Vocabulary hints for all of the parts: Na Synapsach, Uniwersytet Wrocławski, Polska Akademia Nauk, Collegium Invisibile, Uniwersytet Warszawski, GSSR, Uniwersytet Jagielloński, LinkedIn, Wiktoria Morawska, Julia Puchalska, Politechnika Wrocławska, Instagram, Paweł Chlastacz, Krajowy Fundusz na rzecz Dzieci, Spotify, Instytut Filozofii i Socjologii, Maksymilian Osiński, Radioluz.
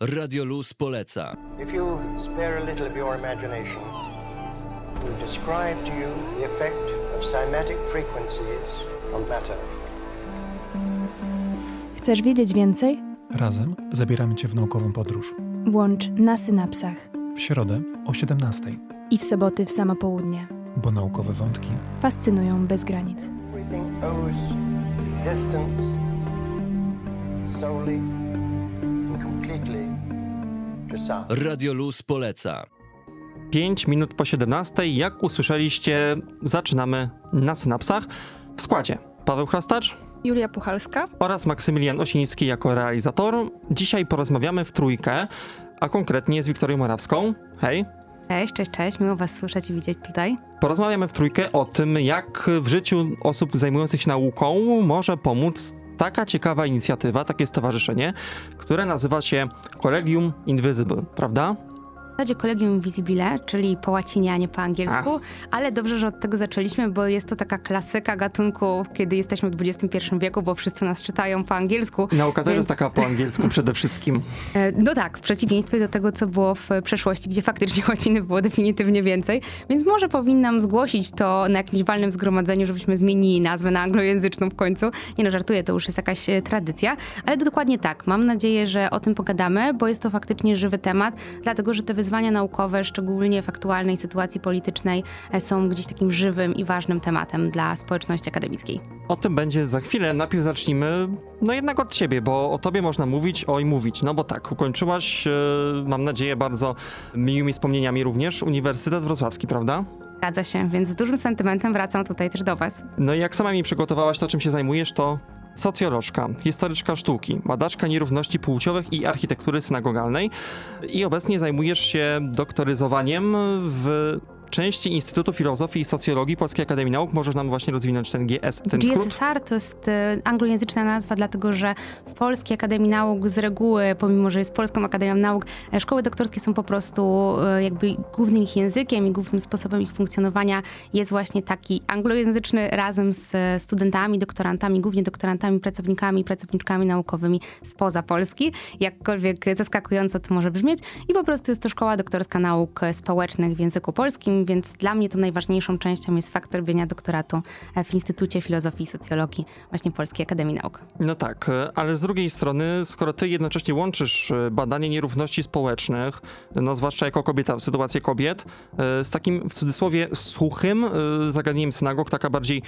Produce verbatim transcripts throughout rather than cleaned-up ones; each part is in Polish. Radioluz poleca. If you spare a little of your imagination, we'll describe to you the effect of cymatic frequencies on matter. Chcesz wiedzieć więcej? Razem zabieramy Cię w naukową podróż. Włącz Na Synapsach. W środę o siedemnastej. I w soboty w samo południe. Bo naukowe wątki fascynują bez granic. Everything owes its existence solely and completely to sound. Radioluz poleca. pięć minut po siedemnastej, jak usłyszeliście, zaczynamy Na Synapsach. W składzie Paweł Chlastacz, Julia Puchalska oraz Maksymilian Osiński jako realizator. Dzisiaj porozmawiamy w trójkę, a konkretnie z Wiktorią Morawską. Hej! Cześć, cześć, cześć. Miło Was słyszeć i widzieć tutaj. Porozmawiamy w trójkę o tym, jak w życiu osób zajmujących się nauką może pomóc taka ciekawa inicjatywa, takie stowarzyszenie, które nazywa się Collegium Invisibile, prawda? W zasadzie Collegium Invisibile, czyli po łacinie, a nie po angielsku, Ach. ale dobrze, że od tego zaczęliśmy, bo jest to taka klasyka gatunku, kiedy jesteśmy w dwudziestym pierwszym wieku, bo wszyscy nas czytają po angielsku. Nauka więc... też jest taka po angielsku przede wszystkim. No tak, w przeciwieństwie do tego, co było w przeszłości, gdzie faktycznie łaciny było definitywnie więcej, więc może powinnam zgłosić to na jakimś walnym zgromadzeniu, żebyśmy zmienili nazwę na anglojęzyczną w końcu. Nie no, żartuję, to już jest jakaś tradycja, ale to dokładnie tak. Mam nadzieję, że o tym pogadamy, bo jest to faktycznie żywy temat, dlatego, że te wyzwania naukowe, szczególnie w aktualnej sytuacji politycznej, są gdzieś takim żywym i ważnym tematem dla społeczności akademickiej. O tym będzie za chwilę. Najpierw zacznijmy, no jednak od ciebie, bo o tobie można mówić, oj mówić. No bo tak, ukończyłaś, mam nadzieję, bardzo miłymi wspomnieniami również Uniwersytet Wrocławski, prawda? Zgadza się, więc z dużym sentymentem wracam tutaj też do was. No i jak sama mi przygotowałaś to, czym się zajmujesz, to... socjolożka, historyczka sztuki, badaczka nierówności płciowych i architektury synagogalnej i obecnie zajmujesz się doktoryzowaniem w części Instytutu Filozofii i Socjologii Polskiej Akademii Nauk. Możesz nam właśnie rozwinąć ten G S, ten skrót? G S S R to jest anglojęzyczna nazwa, dlatego że w Polskiej Akademii Nauk z reguły, pomimo że jest Polską Akademią Nauk, szkoły doktorskie są po prostu jakby głównym ich językiem i głównym sposobem ich funkcjonowania jest właśnie taki anglojęzyczny razem z studentami, doktorantami, głównie doktorantami, pracownikami i pracowniczkami naukowymi spoza Polski. Jakkolwiek zaskakująco to może brzmieć. I po prostu jest to Szkoła Doktorska Nauk Społecznych w języku polskim, więc dla mnie tą najważniejszą częścią jest fakt robienia doktoratu w Instytucie Filozofii i Socjologii właśnie Polskiej Akademii Nauk. No tak, ale z drugiej strony, skoro ty jednocześnie łączysz badanie nierówności społecznych, no zwłaszcza jako kobieta, w sytuacji kobiet, z takim w cudzysłowie suchym zagadnieniem synagog, taka bardziej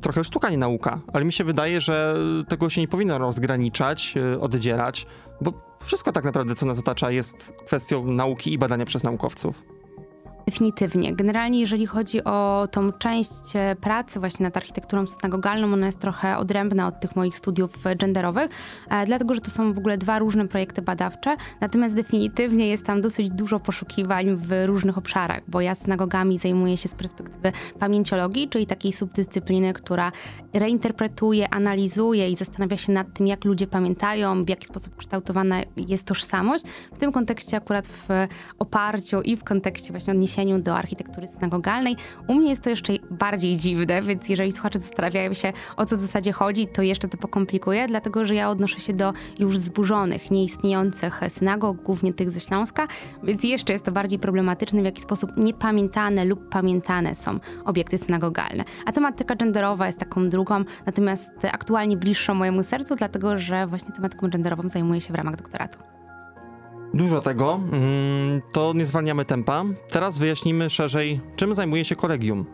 trochę sztuka, nie nauka, ale mi się wydaje, że tego się nie powinno rozgraniczać, oddzielać, bo wszystko tak naprawdę, co nas otacza, jest kwestią nauki i badania przez naukowców. Definitywnie. Generalnie jeżeli chodzi o tą część pracy właśnie nad architekturą synagogalną, ona jest trochę odrębna od tych moich studiów genderowych, dlatego że to są w ogóle dwa różne projekty badawcze, natomiast definitywnie jest tam dosyć dużo poszukiwań w różnych obszarach, bo ja synagogami zajmuję się z perspektywy pamięciologii, czyli takiej subdyscypliny, która reinterpretuje, analizuje i zastanawia się nad tym, jak ludzie pamiętają, w jaki sposób kształtowana jest tożsamość. W tym kontekście akurat w oparciu i w kontekście właśnie odniesienia do architektury synagogalnej. U mnie jest to jeszcze bardziej dziwne, więc jeżeli słuchacze zastanawiają się, o co w zasadzie chodzi, to jeszcze to pokomplikuję, dlatego że ja odnoszę się do już zburzonych, nieistniejących synagog, głównie tych ze Śląska, więc jeszcze jest to bardziej problematyczne, w jaki sposób niepamiętane lub pamiętane są obiekty synagogalne. A tematyka genderowa jest taką drugą, natomiast aktualnie bliższą mojemu sercu, dlatego że właśnie tematyką genderową zajmuję się w ramach doktoratu. Dużo tego, to nie zwalniamy tempa. Teraz wyjaśnimy szerzej, czym zajmuje się Collegium.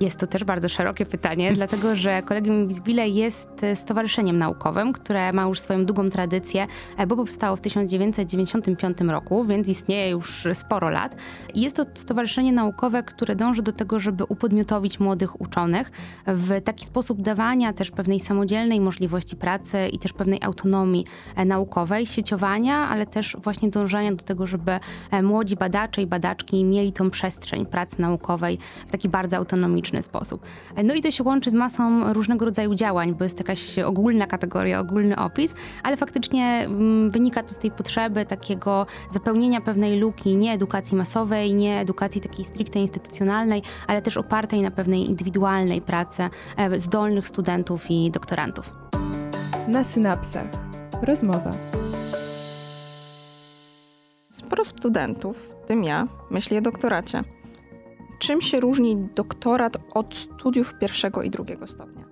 Jest to też bardzo szerokie pytanie, dlatego że Collegium Invisibile jest stowarzyszeniem naukowym, które ma już swoją długą tradycję, bo powstało w tysiąc dziewięćset dziewięćdziesiątym piątym roku, więc istnieje już sporo lat. Jest to stowarzyszenie naukowe, które dąży do tego, żeby upodmiotowić młodych uczonych w taki sposób dawania też pewnej samodzielnej możliwości pracy i też pewnej autonomii naukowej, sieciowania, ale też właśnie dążenia do tego, żeby młodzi badacze i badaczki mieli tą przestrzeń pracy naukowej w taki bardzo autonomiczny sposób. No i to się łączy z masą różnego rodzaju działań, bo jest jakaś ogólna kategoria, ogólny opis, ale faktycznie wynika to z tej potrzeby takiego zapełnienia pewnej luki, nie edukacji masowej, nie edukacji takiej stricte instytucjonalnej, ale też opartej na pewnej indywidualnej pracy zdolnych studentów i doktorantów. Na synapsach. Rozmowa. Sporo studentów, w tym ja, myśli o doktoracie. Czym się różni doktorat od studiów pierwszego i drugiego stopnia?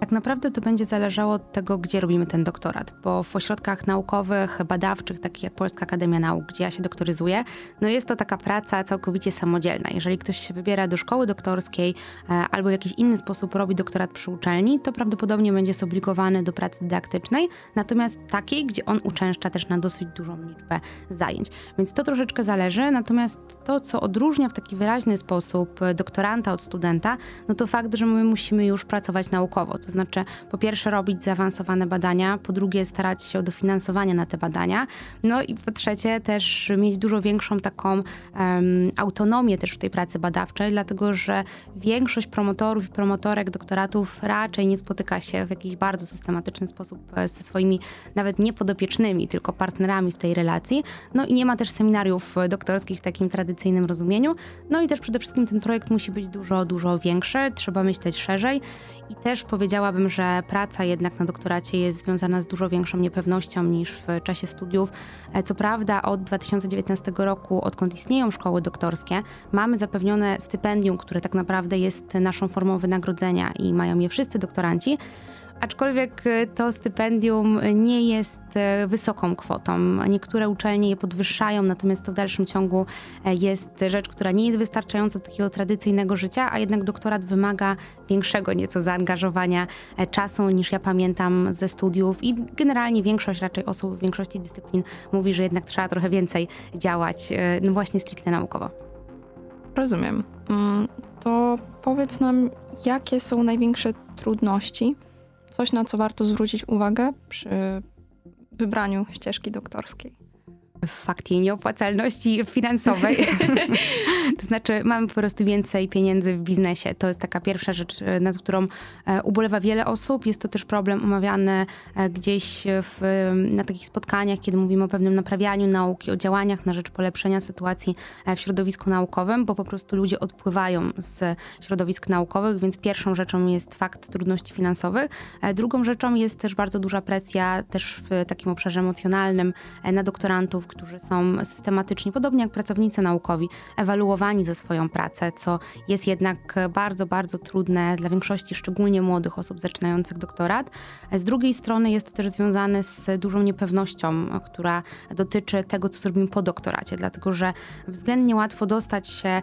Tak naprawdę to będzie zależało od tego, gdzie robimy ten doktorat, bo w ośrodkach naukowych, badawczych, takich jak Polska Akademia Nauk, gdzie ja się doktoryzuję, no jest to taka praca całkowicie samodzielna. Jeżeli ktoś się wybiera do szkoły doktorskiej albo w jakiś inny sposób robi doktorat przy uczelni, to prawdopodobnie będzie zobligowany do pracy dydaktycznej, natomiast takiej, gdzie on uczęszcza też na dosyć dużą liczbę zajęć. Więc to troszeczkę zależy, natomiast to, co odróżnia w taki wyraźny sposób doktoranta od studenta, no to fakt, że my musimy już pracować naukowo. To znaczy, po pierwsze robić zaawansowane badania, po drugie starać się o dofinansowanie na te badania, no i po trzecie też mieć dużo większą taką um, autonomię też w tej pracy badawczej, dlatego że większość promotorów i promotorek doktoratów raczej nie spotyka się w jakiś bardzo systematyczny sposób ze swoimi nawet nie podopiecznymi, tylko partnerami w tej relacji, no i nie ma też seminariów doktorskich w takim tradycyjnym rozumieniu, no i też przede wszystkim ten projekt musi być dużo, dużo większy, trzeba myśleć szerzej i też powiedzieć, Powiedziałabym, że praca jednak na doktoracie jest związana z dużo większą niepewnością niż w czasie studiów. Co prawda od dwa tysiące dziewiętnastego roku, odkąd istnieją szkoły doktorskie, mamy zapewnione stypendium, które tak naprawdę jest naszą formą wynagrodzenia i mają je wszyscy doktoranci. Aczkolwiek to stypendium nie jest wysoką kwotą. Niektóre uczelnie je podwyższają, natomiast to w dalszym ciągu jest rzecz, która nie jest wystarczająca do takiego tradycyjnego życia, a jednak doktorat wymaga większego nieco zaangażowania czasu niż ja pamiętam ze studiów i generalnie większość raczej osób w większości dyscyplin mówi, że jednak trzeba trochę więcej działać, no właśnie stricte naukowo. Rozumiem. To powiedz nam, jakie są największe trudności? Coś, na co warto zwrócić uwagę przy wybraniu ścieżki doktorskiej. W fakt jej nieopłacalności finansowej. To znaczy mamy po prostu więcej pieniędzy w biznesie. To jest taka pierwsza rzecz, nad którą ubolewa wiele osób. Jest to też problem omawiany gdzieś w, na takich spotkaniach, kiedy mówimy o pewnym naprawianiu nauki, o działaniach na rzecz polepszenia sytuacji w środowisku naukowym, bo po prostu ludzie odpływają z środowisk naukowych, więc pierwszą rzeczą jest fakt trudności finansowych. Drugą rzeczą jest też bardzo duża presja też w takim obszarze emocjonalnym na doktorantów, którzy są systematycznie, podobnie jak pracownicy naukowi, ewaluowani za swoją pracę, co jest jednak bardzo, bardzo trudne dla większości, szczególnie młodych osób zaczynających doktorat. Z drugiej strony jest to też związane z dużą niepewnością, która dotyczy tego, co zrobimy po doktoracie, dlatego że względnie łatwo dostać się,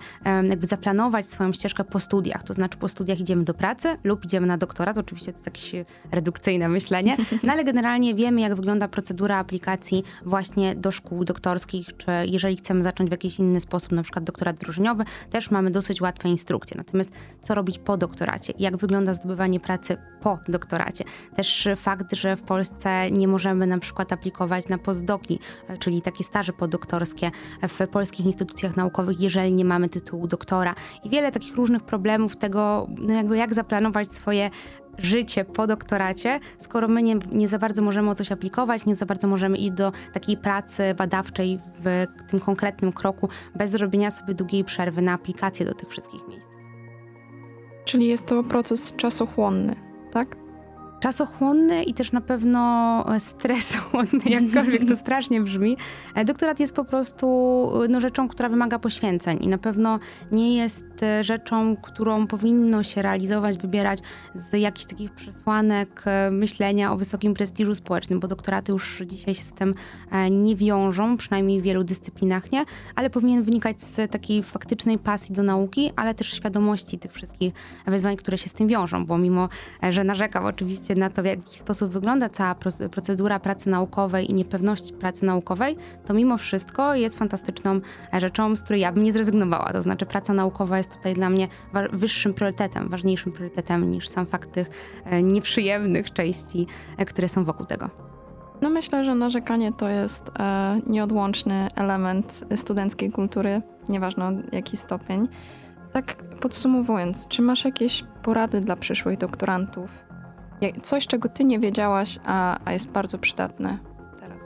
jakby zaplanować swoją ścieżkę po studiach, to znaczy po studiach idziemy do pracy lub idziemy na doktorat, oczywiście to jest jakieś redukcyjne myślenie, no ale generalnie wiemy, jak wygląda procedura aplikacji właśnie do szkół doktorskich, czy jeżeli chcemy zacząć w jakiś inny sposób, na przykład doktorat wyróżniowy, też mamy dosyć łatwe instrukcje. Natomiast co robić po doktoracie? Jak wygląda zdobywanie pracy po doktoracie? Też fakt, że w Polsce nie możemy na przykład aplikować na postdoki, czyli takie staże poddoktorskie w polskich instytucjach naukowych, jeżeli nie mamy tytułu doktora. I wiele takich różnych problemów tego, no jakby jak zaplanować swoje życie po doktoracie, skoro my nie, nie za bardzo możemy o coś aplikować, nie za bardzo możemy iść do takiej pracy badawczej w tym konkretnym kroku bez zrobienia sobie długiej przerwy na aplikację do tych wszystkich miejsc. Czyli jest to proces czasochłonny, tak? Czasochłonny i też na pewno stresochłonny, jakkolwiek to strasznie brzmi. Doktorat jest po prostu no, rzeczą, która wymaga poświęceń i na pewno nie jest rzeczą, którą powinno się realizować, wybierać z jakichś takich przesłanek myślenia o wysokim prestiżu społecznym, bo doktoraty już dzisiaj się z tym nie wiążą, przynajmniej w wielu dyscyplinach nie, ale powinien wynikać z takiej faktycznej pasji do nauki, ale też świadomości tych wszystkich wyzwań, które się z tym wiążą, bo mimo, że narzekam oczywiście na to, w jaki sposób wygląda cała procedura pracy naukowej i niepewność pracy naukowej, to mimo wszystko jest fantastyczną rzeczą, z której ja bym nie zrezygnowała. To znaczy praca naukowa jest tutaj dla mnie wyższym priorytetem, ważniejszym priorytetem niż sam fakt tych nieprzyjemnych części, które są wokół tego. No myślę, że narzekanie to jest nieodłączny element studenckiej kultury, nieważne jaki stopień. Tak podsumowując, czy masz jakieś porady dla przyszłych doktorantów? Coś, czego ty nie wiedziałaś, a, a jest bardzo przydatne teraz.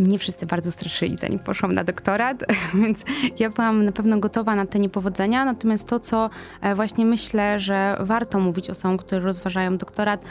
Mnie wszyscy bardzo straszyli, zanim poszłam na doktorat, więc ja byłam na pewno gotowa na te niepowodzenia, natomiast to, co właśnie myślę, że warto mówić osobom, które rozważają doktorat,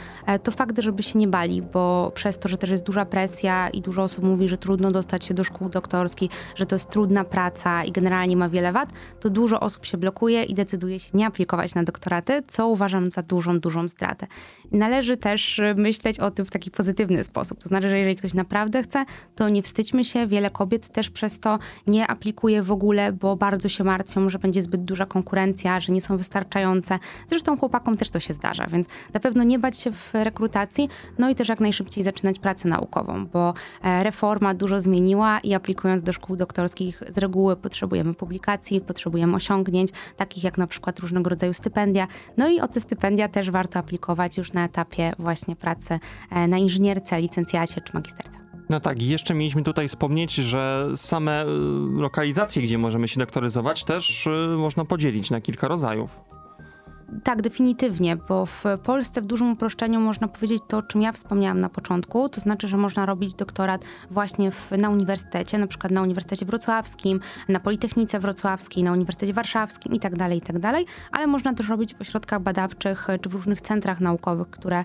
to fakt, żeby się nie bali, bo przez to, że też jest duża presja i dużo osób mówi, że trudno dostać się do szkół doktorskich, że to jest trudna praca i generalnie ma wiele wad, to dużo osób się blokuje i decyduje się nie aplikować na doktoraty, co uważam za dużą, dużą stratę. Należy też myśleć o tym w taki pozytywny sposób, to znaczy, że jeżeli ktoś naprawdę chce, to nie wstydźmy się, wiele kobiet też przez to nie aplikuje w ogóle, bo bardzo się martwią, że będzie zbyt duża konkurencja, że nie są wystarczające. Zresztą chłopakom też to się zdarza, więc na pewno nie bać się w rekrutacji, no i też jak najszybciej zaczynać pracę naukową, bo reforma dużo zmieniła i aplikując do szkół doktorskich z reguły potrzebujemy publikacji, potrzebujemy osiągnięć, takich jak na przykład różnego rodzaju stypendia, no i o te stypendia też warto aplikować już na etapie właśnie pracy na inżynierce, licencjacie czy magisterce. No tak, i jeszcze mieliśmy tutaj wspomnieć, że same lokalizacje, gdzie możemy się doktoryzować, też można podzielić na kilka rodzajów. Tak, definitywnie, bo w Polsce w dużym uproszczeniu można powiedzieć to, o czym ja wspomniałam na początku, to znaczy, że można robić doktorat właśnie w, na uniwersytecie, na przykład na Uniwersytecie Wrocławskim, na Politechnice Wrocławskiej, na Uniwersytecie Warszawskim i tak dalej, i tak dalej, ale można też robić w ośrodkach badawczych czy w różnych centrach naukowych, które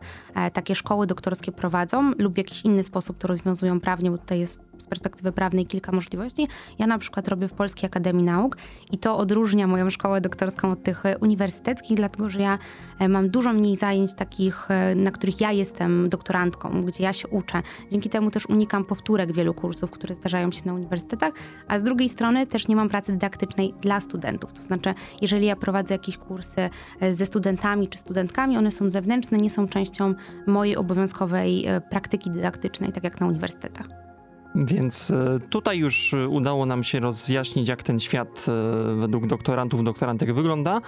takie szkoły doktorskie prowadzą lub w jakiś inny sposób to rozwiązują prawnie, bo tutaj jest z perspektywy prawnej kilka możliwości. Ja na przykład robię w Polskiej Akademii Nauk i to odróżnia moją szkołę doktorską od tych uniwersyteckich, dlatego że ja mam dużo mniej zajęć takich, na których ja jestem doktorantką, gdzie ja się uczę. Dzięki temu też unikam powtórek wielu kursów, które zdarzają się na uniwersytetach, a z drugiej strony też nie mam pracy dydaktycznej dla studentów. To znaczy, jeżeli ja prowadzę jakieś kursy ze studentami czy studentkami, one są zewnętrzne, nie są częścią mojej obowiązkowej praktyki dydaktycznej, tak jak na uniwersytetach. Więc tutaj już udało nam się rozjaśnić, jak ten świat według doktorantów, doktorantek wygląda.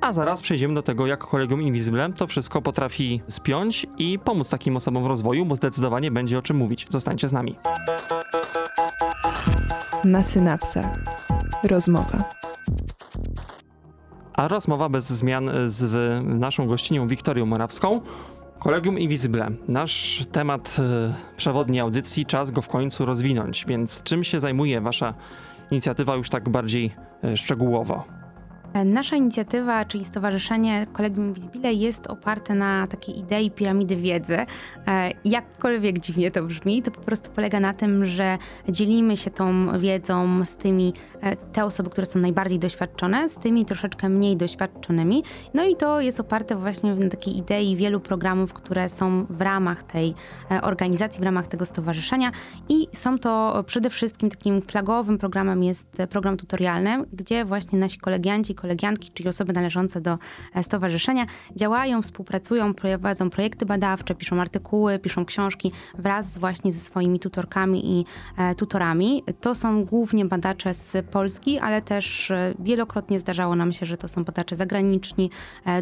A zaraz przejdziemy do tego, jak Collegium Invisibile to wszystko potrafi spiąć i pomóc takim osobom w rozwoju, bo zdecydowanie będzie o czym mówić. Zostańcie z nami. Na synapsach. Rozmowa. A rozmowa bez zmian z naszą gościnią Wiktorią Morawską. Collegium Invisibile. Nasz temat y, przewodni audycji, czas go w końcu rozwinąć, więc czym się zajmuje wasza inicjatywa już tak bardziej y, szczegółowo? Nasza inicjatywa, czyli stowarzyszenie Collegium Invisibile jest oparte na takiej idei piramidy wiedzy. Jakkolwiek dziwnie to brzmi, to po prostu polega na tym, że dzielimy się tą wiedzą z tymi, te osoby, które są najbardziej doświadczone, z tymi troszeczkę mniej doświadczonymi. No i to jest oparte właśnie na takiej idei wielu programów, które są w ramach tej organizacji, w ramach tego stowarzyszenia i są to przede wszystkim takim flagowym programem jest program tutorialny, gdzie właśnie nasi kolegianci, kolegianki, czyli osoby należące do stowarzyszenia, działają, współpracują, prowadzą projekty badawcze, piszą artykuły, piszą książki wraz właśnie ze swoimi tutorkami i tutorami. To są głównie badacze z Polski, ale też wielokrotnie zdarzało nam się, że to są badacze zagraniczni,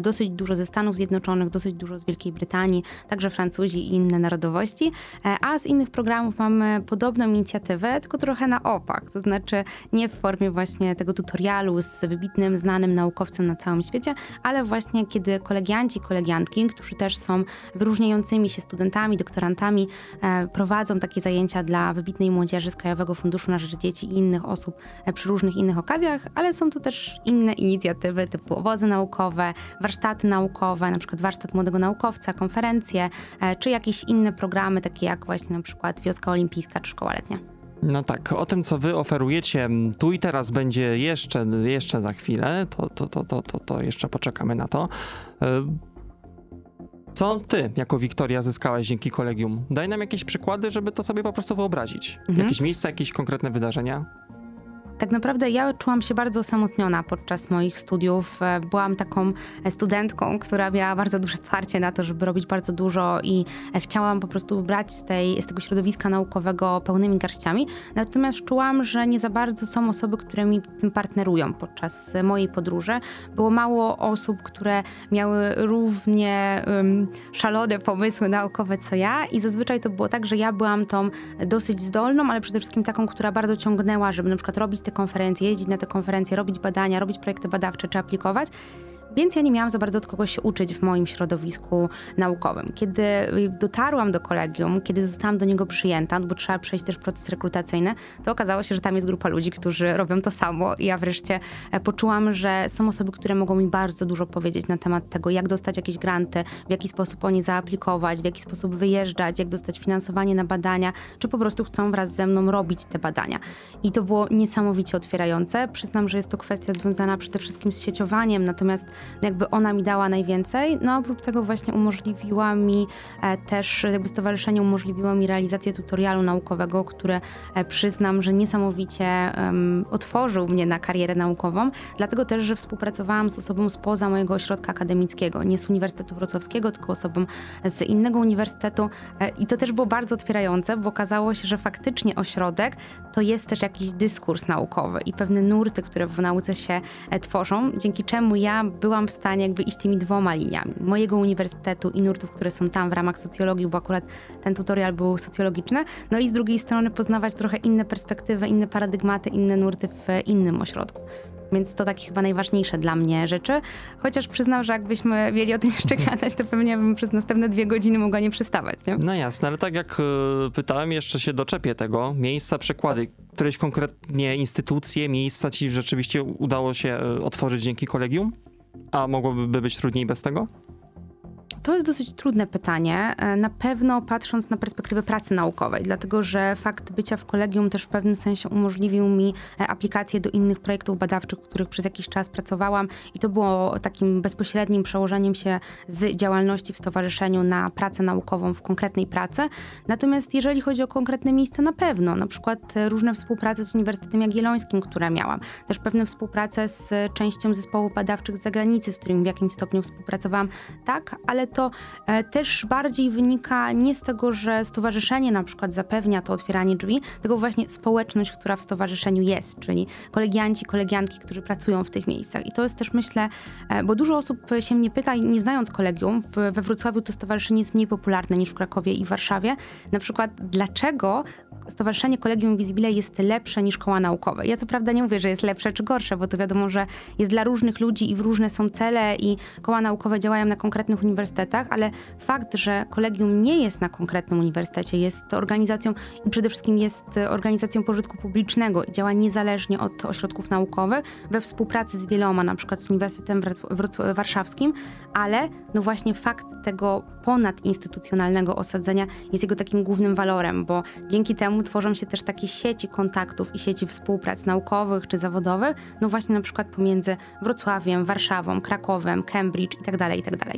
dosyć dużo ze Stanów Zjednoczonych, dosyć dużo z Wielkiej Brytanii, także Francuzi i inne narodowości. A z innych programów mamy podobną inicjatywę, tylko trochę na opak, to znaczy nie w formie właśnie tego tutorialu z wybitnym, znanym naukowcem na całym świecie, ale właśnie kiedy kolegianci, kolegiantki, którzy też są wyróżniającymi się studentami, doktorantami, e, prowadzą takie zajęcia dla wybitnej młodzieży z Krajowego Funduszu na rzecz Dzieci i innych osób e, przy różnych innych okazjach, ale są to też inne inicjatywy typu obozy naukowe, warsztaty naukowe, na przykład warsztat młodego naukowca, konferencje, e, czy jakieś inne programy, takie jak właśnie na przykład Wioska Olimpijska czy Szkoła Letnia. No tak, o tym, co wy oferujecie tu i teraz będzie jeszcze, jeszcze za chwilę, to, to, to, to, to, to jeszcze poczekamy na to. Co ty jako Wiktoria zyskałaś dzięki Collegium? Daj nam jakieś przykłady, żeby to sobie po prostu wyobrazić. Mhm. Jakieś miejsca, jakieś konkretne wydarzenia? Tak naprawdę ja czułam się bardzo osamotniona podczas moich studiów. Byłam taką studentką, która miała bardzo duże parcie na to, żeby robić bardzo dużo i chciałam po prostu brać z, tej, z tego środowiska naukowego pełnymi garściami. Natomiast czułam, że nie za bardzo są osoby, które mi w tym partnerują podczas mojej podróży. Było mało osób, które miały równie um, szalone pomysły naukowe co ja i zazwyczaj to było tak, że ja byłam tą dosyć zdolną, ale przede wszystkim taką, która bardzo ciągnęła, żeby na przykład robić te konferencje, jeździć na te konferencje, robić badania, robić projekty badawcze czy aplikować. Więc ja nie miałam za bardzo od kogo się uczyć w moim środowisku naukowym. Kiedy dotarłam do kolegium, kiedy zostałam do niego przyjęta, bo trzeba przejść też proces rekrutacyjny, to okazało się, że tam jest grupa ludzi, którzy robią to samo i ja wreszcie poczułam, że są osoby, które mogą mi bardzo dużo powiedzieć na temat tego, jak dostać jakieś granty, w jaki sposób o nie zaaplikować, w jaki sposób wyjeżdżać, jak dostać finansowanie na badania, czy po prostu chcą wraz ze mną robić te badania. I to było niesamowicie otwierające. Przyznam, że jest to kwestia związana przede wszystkim z sieciowaniem, natomiast jakby ona mi dała najwięcej, no oprócz tego właśnie umożliwiła mi też, jakby stowarzyszenie umożliwiło mi realizację tutorialu naukowego, które przyznam, że niesamowicie um, otworzył mnie na karierę naukową, dlatego też, że współpracowałam z osobą spoza mojego ośrodka akademickiego, nie z Uniwersytetu Wrocławskiego, tylko osobą z innego uniwersytetu i to też było bardzo otwierające, bo okazało się, że faktycznie ośrodek to jest też jakiś dyskurs naukowy i pewne nurty, które w nauce się tworzą, dzięki czemu ja byłam w stanie jakby iść tymi dwoma liniami. Mojego uniwersytetu i nurtów, które są tam w ramach socjologii, bo akurat ten tutorial był socjologiczny, no i z drugiej strony poznawać trochę inne perspektywy, inne paradygmaty, inne nurty w innym ośrodku. Więc to takie chyba najważniejsze dla mnie rzeczy. Chociaż przyznam, że jakbyśmy mieli o tym jeszcze gadać, to pewnie bym przez następne dwie godziny mogła nie przestawać, nie? No jasne, ale tak jak pytałem, jeszcze się doczepię tego. Miejsca, przekłady, któreś konkretnie instytucje, miejsca ci rzeczywiście udało się otworzyć dzięki kolegium? A mogłoby być trudniej bez tego? To jest dosyć trudne pytanie, na pewno patrząc na perspektywę pracy naukowej, dlatego że fakt bycia w kolegium też w pewnym sensie umożliwił mi aplikację do innych projektów badawczych, w których przez jakiś czas pracowałam i to było takim bezpośrednim przełożeniem się z działalności w stowarzyszeniu na pracę naukową w konkretnej pracy. Natomiast jeżeli chodzi o konkretne miejsca, na pewno, na przykład różne współprace z Uniwersytetem Jagiellońskim, które miałam, też pewne współprace z częścią zespołów badawczych z zagranicy, z którymi w jakimś stopniu współpracowałam, tak, ale to też bardziej wynika nie z tego, że stowarzyszenie na przykład zapewnia to otwieranie drzwi, tylko właśnie społeczność, która w stowarzyszeniu jest, czyli kolegianci, kolegianki, którzy pracują w tych miejscach. I to jest też, myślę, bo dużo osób się mnie pyta, nie znając kolegium, we Wrocławiu to stowarzyszenie jest mniej popularne niż w Krakowie i Warszawie. Na przykład dlaczego stowarzyszenie Collegium Invisibile jest lepsze niż koła naukowe? Ja co prawda nie mówię, że jest lepsze czy gorsze, bo to wiadomo, że jest dla różnych ludzi i w różne są cele i koła naukowe działają na konkretnych uniwersytetach, ale fakt, że kolegium nie jest na konkretnym uniwersytecie, jest organizacją i przede wszystkim jest organizacją pożytku publicznego i działa niezależnie od ośrodków naukowych, we współpracy z wieloma, na przykład z Uniwersytetem Wrocł- Warszawskim, ale no właśnie fakt tego ponadinstytucjonalnego osadzenia jest jego takim głównym walorem, bo dzięki temu tworzą się też takie sieci kontaktów i sieci współprac naukowych czy zawodowych, no właśnie na przykład pomiędzy Wrocławiem, Warszawą, Krakowem, Cambridge itd., itd.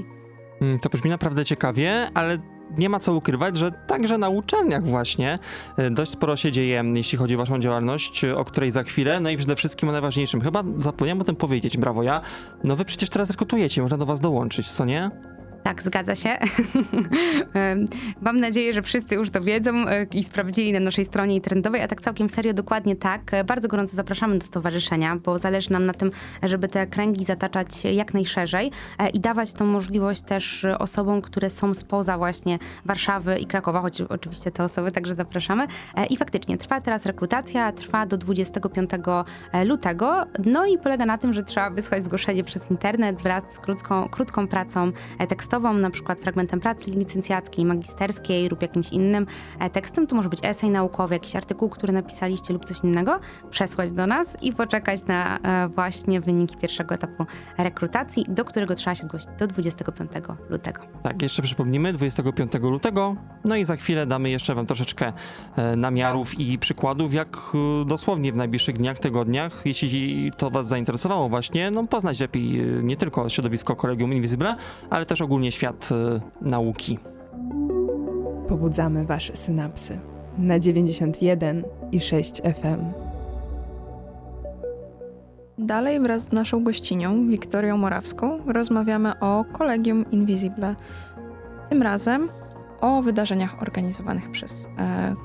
To brzmi naprawdę ciekawie, ale nie ma co ukrywać, że także na uczelniach właśnie dość sporo się dzieje, jeśli chodzi o waszą działalność, o której za chwilę, no i przede wszystkim o najważniejszym. Chyba zapomniałem o tym powiedzieć, brawo ja. No wy przecież teraz rekrutujecie, można do was dołączyć, co nie? Tak, zgadza się. Mam nadzieję, że wszyscy już to wiedzą i sprawdzili na naszej stronie internetowej, a tak całkiem serio, dokładnie tak. Bardzo gorąco zapraszamy do stowarzyszenia, bo zależy nam na tym, żeby te kręgi zataczać jak najszerzej i dawać tą możliwość też osobom, które są spoza właśnie Warszawy i Krakowa, choć oczywiście te osoby także zapraszamy. I faktycznie trwa teraz rekrutacja, trwa do dwudziestego piątego lutego, no i polega na tym, że trzeba wysłać zgłoszenie przez internet wraz z krótką, krótką pracą tekstową, na przykład fragmentem pracy licencjackiej, magisterskiej lub jakimś innym tekstem, to może być esej naukowy, jakiś artykuł, który napisaliście lub coś innego, przesłać do nas i poczekać na właśnie wyniki pierwszego etapu rekrutacji, do którego trzeba się zgłosić do dwudziestego piątego lutego. Tak, jeszcze przypomnimy, dwudziestego piątego lutego, no i za chwilę damy jeszcze wam troszeczkę namiarów i przykładów, jak dosłownie w najbliższych dniach, tygodniach, jeśli to was zainteresowało właśnie, no poznać lepiej nie tylko środowisko Collegium Invisibile, ale też ogólnie świat y, nauki. Pobudzamy wasze synapsy na dziewięćdziesiąt jeden i sześć F M. Dalej wraz z naszą gościnią, Wiktorią Morawską, rozmawiamy o Collegium Invisibile. Tym razem o wydarzeniach organizowanych przez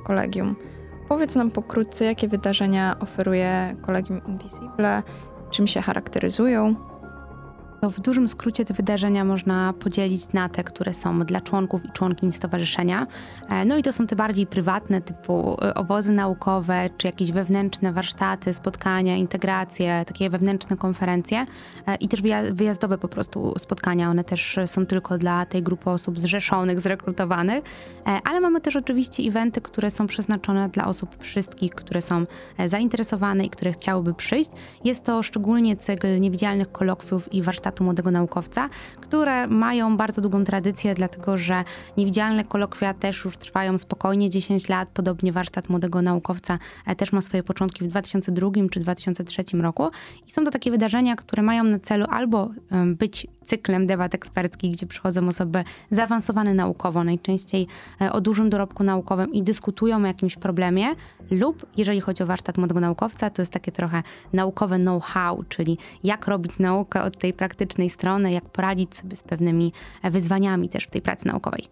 Collegium. E, Powiedz nam pokrótce, jakie wydarzenia oferuje Collegium Invisibile, czym się charakteryzują. To w dużym skrócie te wydarzenia można podzielić na te, które są dla członków i członkiń stowarzyszenia. No i to są te bardziej prywatne, typu obozy naukowe, czy jakieś wewnętrzne warsztaty, spotkania, integracje, takie wewnętrzne konferencje i też wyjazdowe po prostu spotkania. One też są tylko dla tej grupy osób zrzeszonych, zrekrutowanych, ale mamy też oczywiście eventy, które są przeznaczone dla osób wszystkich, które są zainteresowane i które chciałyby przyjść. Jest to szczególnie cykl niewidzialnych kolokwiów i warsztatów młodego naukowca, które mają bardzo długą tradycję, dlatego że niewidzialne kolokwia też już trwają spokojnie dziesięć lat, podobnie warsztat młodego naukowca też ma swoje początki w dwa tysiące drugiego czy dwa tysiące trzeciego roku i są to takie wydarzenia, które mają na celu albo być cyklem debat eksperckich, gdzie przychodzą osoby zaawansowane naukowo, najczęściej o dużym dorobku naukowym i dyskutują o jakimś problemie, lub jeżeli chodzi o warsztat młodego naukowca, to jest takie trochę naukowe know-how, czyli jak robić naukę od tej praktycznej strony, jak poradzić sobie z pewnymi wyzwaniami też w tej pracy naukowej.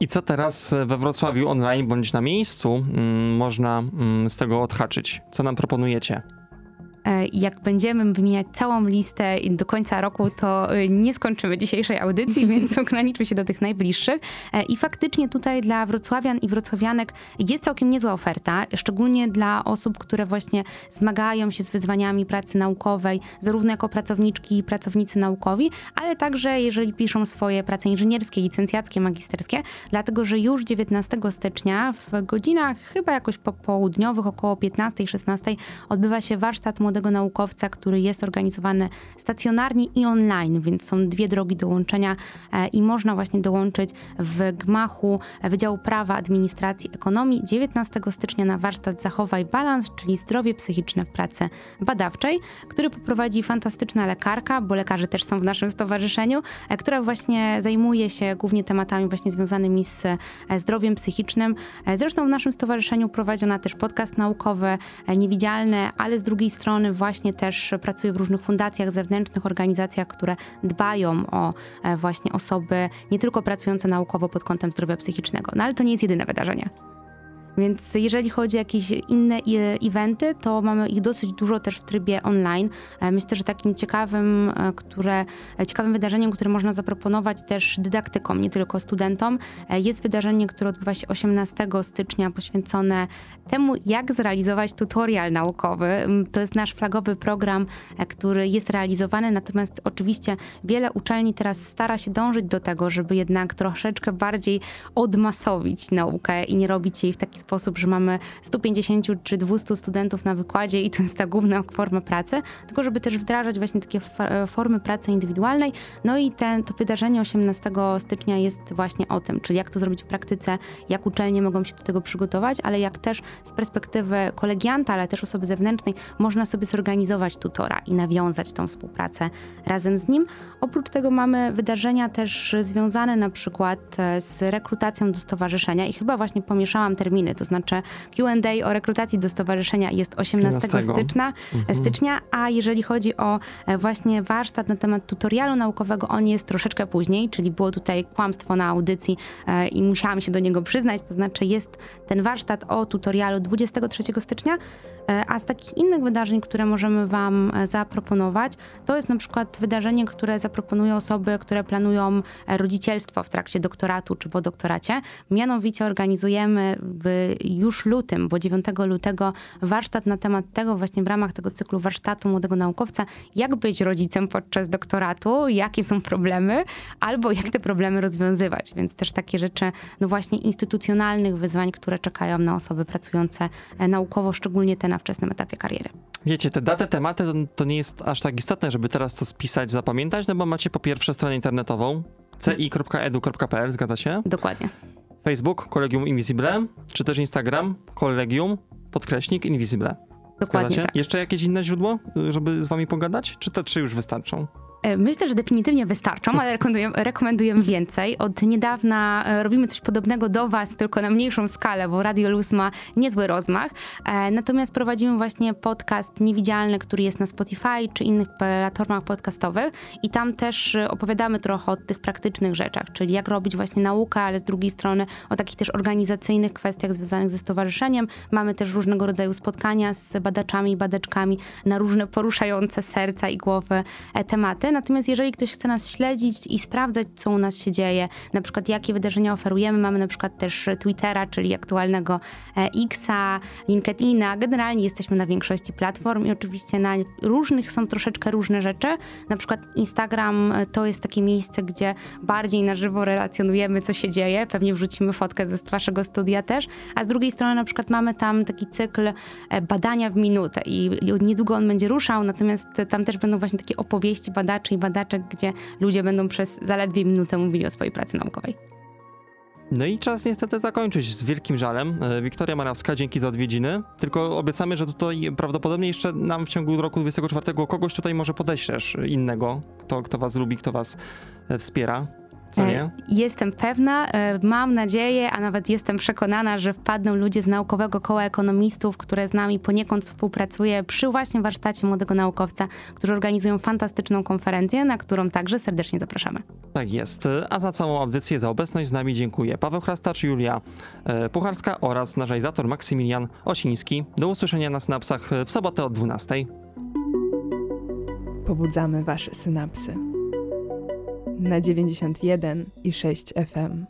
I co teraz we Wrocławiu online bądź na miejscu można z tego odhaczyć? Co nam proponujecie? Jak będziemy wymieniać całą listę do końca roku, to nie skończymy dzisiejszej audycji, więc ograniczmy się do tych najbliższych. I faktycznie tutaj dla wrocławian i wrocławianek jest całkiem niezła oferta, szczególnie dla osób, które właśnie zmagają się z wyzwaniami pracy naukowej, zarówno jako pracowniczki i pracownicy naukowi, ale także jeżeli piszą swoje prace inżynierskie, licencjackie, magisterskie, dlatego że już dziewiętnastego stycznia w godzinach chyba jakoś popołudniowych, około piętnastej szesnastej odbywa się warsztat młodego naukowca, który jest organizowany stacjonarnie i online, więc są dwie drogi dołączenia i można właśnie dołączyć w gmachu Wydziału Prawa, Administracji, Ekonomii dziewiętnastego stycznia na warsztat Zachowaj Balans, czyli zdrowie psychiczne w pracy badawczej, który poprowadzi fantastyczna lekarka, bo lekarze też są w naszym stowarzyszeniu, która właśnie zajmuje się głównie tematami właśnie związanymi z zdrowiem psychicznym. Zresztą w naszym stowarzyszeniu prowadzi ona też podcast naukowy, niewidzialny, ale z drugiej strony właśnie też pracuje w różnych fundacjach, zewnętrznych organizacjach, które dbają o właśnie osoby nie tylko pracujące naukowo pod kątem zdrowia psychicznego. No ale to nie jest jedyne wydarzenie. Więc jeżeli chodzi o jakieś inne eventy, to mamy ich dosyć dużo też w trybie online. Myślę, że takim ciekawym, które, ciekawym wydarzeniem, które można zaproponować też dydaktykom, nie tylko studentom, jest wydarzenie, które odbywa się osiemnastego stycznia, poświęcone temu, jak zrealizować tutorial naukowy. To jest nasz flagowy program, który jest realizowany, natomiast oczywiście wiele uczelni teraz stara się dążyć do tego, żeby jednak troszeczkę bardziej odmasowić naukę i nie robić jej w taki sposób, że mamy sto pięćdziesiąt czy dwieście studentów na wykładzie i to jest ta główna forma pracy, tylko żeby też wdrażać właśnie takie formy pracy indywidualnej. No i ten, to wydarzenie osiemnastego stycznia jest właśnie o tym, czyli jak to zrobić w praktyce, jak uczelnie mogą się do tego przygotować, ale jak też z perspektywy kolegianta, ale też osoby zewnętrznej można sobie zorganizować tutora i nawiązać tą współpracę razem z nim. Oprócz tego mamy wydarzenia też związane na przykład z rekrutacją do stowarzyszenia i chyba właśnie pomieszałam terminy. To znaczy Q and A o rekrutacji do stowarzyszenia jest osiemnastego stycznia, mhm. stycznia, a jeżeli chodzi o właśnie warsztat na temat tutorialu naukowego, on jest troszeczkę później, czyli było tutaj kłamstwo na audycji i musiałam się do niego przyznać, to znaczy jest ten warsztat o tutorialu dwudziestego trzeciego stycznia, a z takich innych wydarzeń, które możemy Wam zaproponować, to jest na przykład wydarzenie, które zaproponują osoby, które planują rodzicielstwo w trakcie doktoratu czy po doktoracie. Mianowicie organizujemy w już lutym, bo dziewiątego lutego warsztat na temat tego właśnie w ramach tego cyklu warsztatu młodego naukowca, jak być rodzicem podczas doktoratu, jakie są problemy, albo jak te problemy rozwiązywać. Więc też takie rzeczy, no właśnie instytucjonalnych wyzwań, które czekają na osoby pracujące naukowo, szczególnie te na wczesnym etapie kariery. Wiecie, te daty, tematy to, to nie jest aż tak istotne, żeby teraz to spisać, zapamiętać, no bo macie po pierwsze stronę internetową c i kropka e d u kropka p l, zgadza się? Dokładnie. Facebook, Collegium Invisibile, czy też Instagram, Collegium, podkreśnik Invisibile. Dokładnie tak. Jeszcze jakieś inne źródło, żeby z wami pogadać? Czy te trzy już wystarczą? Myślę, że definitywnie wystarczą, ale rekomenduję, rekomenduję więcej. Od niedawna robimy coś podobnego do Was, tylko na mniejszą skalę, bo Radioluz ma niezły rozmach. Natomiast prowadzimy właśnie podcast niewidzialny, który jest na Spotify czy innych platformach podcastowych i tam też opowiadamy trochę o tych praktycznych rzeczach, czyli jak robić właśnie naukę, ale z drugiej strony o takich też organizacyjnych kwestiach związanych ze stowarzyszeniem. Mamy też różnego rodzaju spotkania z badaczami i badaczkami na różne poruszające serca i głowy tematy. wtedy. Natomiast jeżeli ktoś chce nas śledzić i sprawdzać, co u nas się dzieje, na przykład jakie wydarzenia oferujemy, mamy na przykład też Twittera, czyli aktualnego X-a, LinkedIna. Generalnie jesteśmy na większości platform i oczywiście na różnych są troszeczkę różne rzeczy. Na przykład Instagram to jest takie miejsce, gdzie bardziej na żywo relacjonujemy, co się dzieje. Pewnie wrzucimy fotkę ze waszego studia też. A z drugiej strony na przykład mamy tam taki cykl badania w minutę i niedługo on będzie ruszał, natomiast tam też będą właśnie takie opowieści badaczy i badaczek, gdzie ludzie będą przez zaledwie minutę mówili o swojej pracy naukowej. No i czas niestety zakończyć z wielkim żalem. Wiktoria Morawska, dzięki za odwiedziny. Tylko obiecamy, że tutaj prawdopodobnie jeszcze nam w ciągu roku dwudziestego czwartego kogoś tutaj może podeślesz innego, kto, kto was lubi, kto was wspiera. Co nie? Jestem pewna, mam nadzieję, a nawet jestem przekonana, że wpadną ludzie z Naukowego Koła Ekonomistów, które z nami poniekąd współpracuje przy właśnie warsztacie młodego naukowca, którzy organizują fantastyczną konferencję, na którą także serdecznie zapraszamy. Tak jest, a za całą audycję, za obecność z nami dziękuję Paweł Chlastacz, Julia Puchalska oraz nasz realizator Maksymilian Osiński. Do usłyszenia na synapsach w sobotę o dwunastej. Pobudzamy wasze synapsy na dziewięćdziesiąt jeden i sześć F M.